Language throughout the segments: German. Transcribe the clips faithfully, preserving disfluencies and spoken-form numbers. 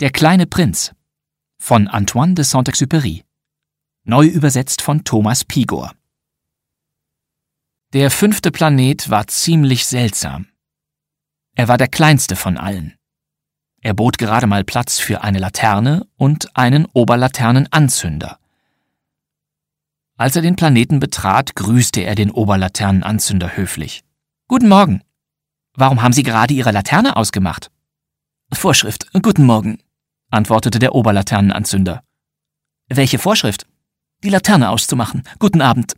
Der kleine Prinz von Antoine de Saint-Exupéry, neu übersetzt von Thomas Pigor. Der fünfte Planet war ziemlich seltsam. Er war der kleinste von allen. Er bot gerade mal Platz für eine Laterne und einen Oberlaternenanzünder. Als er den Planeten betrat, grüßte er den Oberlaternenanzünder höflich. »Guten Morgen. Warum haben Sie gerade Ihre Laterne ausgemacht?« »Vorschrift, guten Morgen«, antwortete der Oberlaternenanzünder. »Welche Vorschrift?« »Die Laterne auszumachen. Guten Abend.«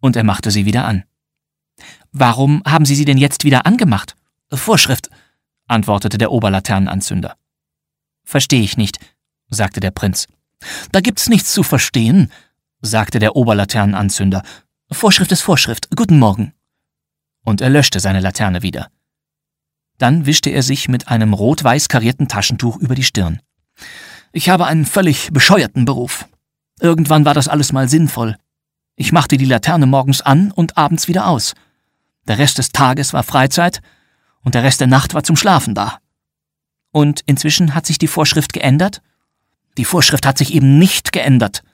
Und er machte sie wieder an. »Warum haben Sie sie denn jetzt wieder angemacht?« »Vorschrift«, antwortete der Oberlaternenanzünder. »Verstehe ich nicht«, sagte der Prinz. »Da gibt's nichts zu verstehen«, sagte der Oberlaternenanzünder. »Vorschrift ist Vorschrift. Guten Morgen.« Und er löschte seine Laterne wieder. Dann wischte er sich mit einem rot-weiß karierten Taschentuch über die Stirn. »Ich habe einen völlig bescheuerten Beruf. Irgendwann war das alles mal sinnvoll. Ich machte die Laterne morgens an und abends wieder aus. Der Rest des Tages war Freizeit und der Rest der Nacht war zum Schlafen da.« »Und inzwischen hat sich die Vorschrift geändert?« »Die Vorschrift hat sich eben nicht geändert«,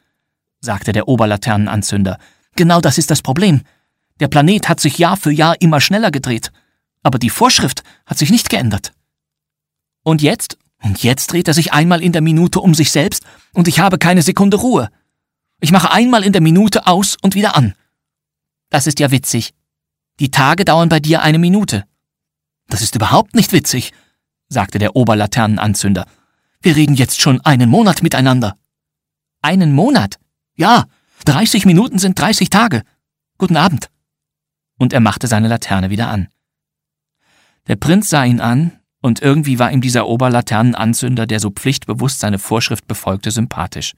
sagte der Oberlaternenanzünder. »Genau das ist das Problem. Der Planet hat sich Jahr für Jahr immer schneller gedreht. Aber die Vorschrift hat sich nicht geändert. Und jetzt? Und jetzt dreht er sich einmal in der Minute um sich selbst und ich habe keine Sekunde Ruhe. Ich mache einmal in der Minute aus und wieder an. Das ist ja witzig. Die Tage dauern bei dir eine Minute.« »Das ist überhaupt nicht witzig«, sagte der Oberlaternenanzünder. »Wir reden jetzt schon einen Monat miteinander.« »Einen Monat?« »Ja, dreißig Minuten sind dreißig Tage. Guten Abend.« Und er machte seine Laterne wieder an. Der Prinz sah ihn an und irgendwie war ihm dieser Oberlaternenanzünder, der so pflichtbewusst seine Vorschrift befolgte, sympathisch.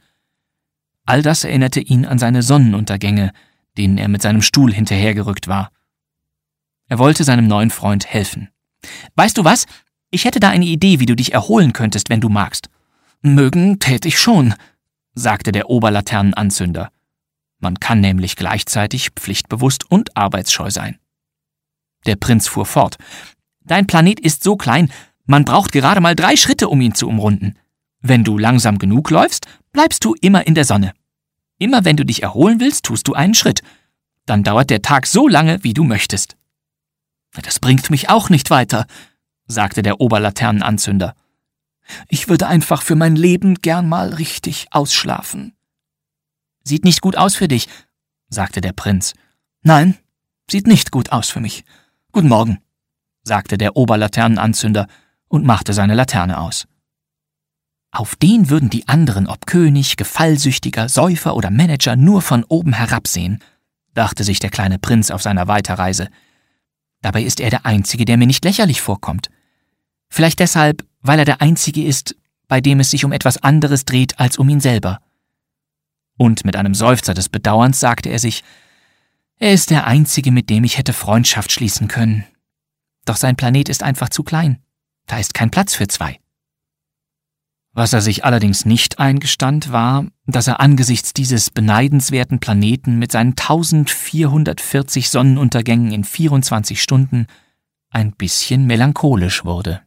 All das erinnerte ihn an seine Sonnenuntergänge, denen er mit seinem Stuhl hinterhergerückt war. Er wollte seinem neuen Freund helfen. »Weißt du was? Ich hätte da eine Idee, wie du dich erholen könntest, wenn du magst.« »Mögen tät ich schon«, sagte der Oberlaternenanzünder. Man kann nämlich gleichzeitig pflichtbewusst und arbeitsscheu sein. Der Prinz fuhr fort. »Dein Planet ist so klein, man braucht gerade mal drei Schritte, um ihn zu umrunden. Wenn du langsam genug läufst, bleibst du immer in der Sonne. Immer wenn du dich erholen willst, tust du einen Schritt. Dann dauert der Tag so lange, wie du möchtest.« »Das bringt mich auch nicht weiter«, sagte der Oberlaternenanzünder. »Ich würde einfach für mein Leben gern mal richtig ausschlafen.« »Sieht nicht gut aus für dich«, sagte der Prinz. »Nein, sieht nicht gut aus für mich. Guten Morgen«, sagte der Oberlaternenanzünder und machte seine Laterne aus. Auf den würden die anderen, ob König, Gefallsüchtiger, Säufer oder Manager, nur von oben herabsehen, dachte sich der kleine Prinz auf seiner Weiterreise. Dabei ist er der Einzige, der mir nicht lächerlich vorkommt. Vielleicht deshalb, weil er der Einzige ist, bei dem es sich um etwas anderes dreht als um ihn selber. Und mit einem Seufzer des Bedauerns sagte er sich, er ist der Einzige, mit dem ich hätte Freundschaft schließen können. Doch sein Planet ist einfach zu klein. Da ist kein Platz für zwei. Was er sich allerdings nicht eingestand, war, dass er angesichts dieses beneidenswerten Planeten mit seinen eintausendvierhundertvierzig Sonnenuntergängen in vierundzwanzig Stunden ein bisschen melancholisch wurde.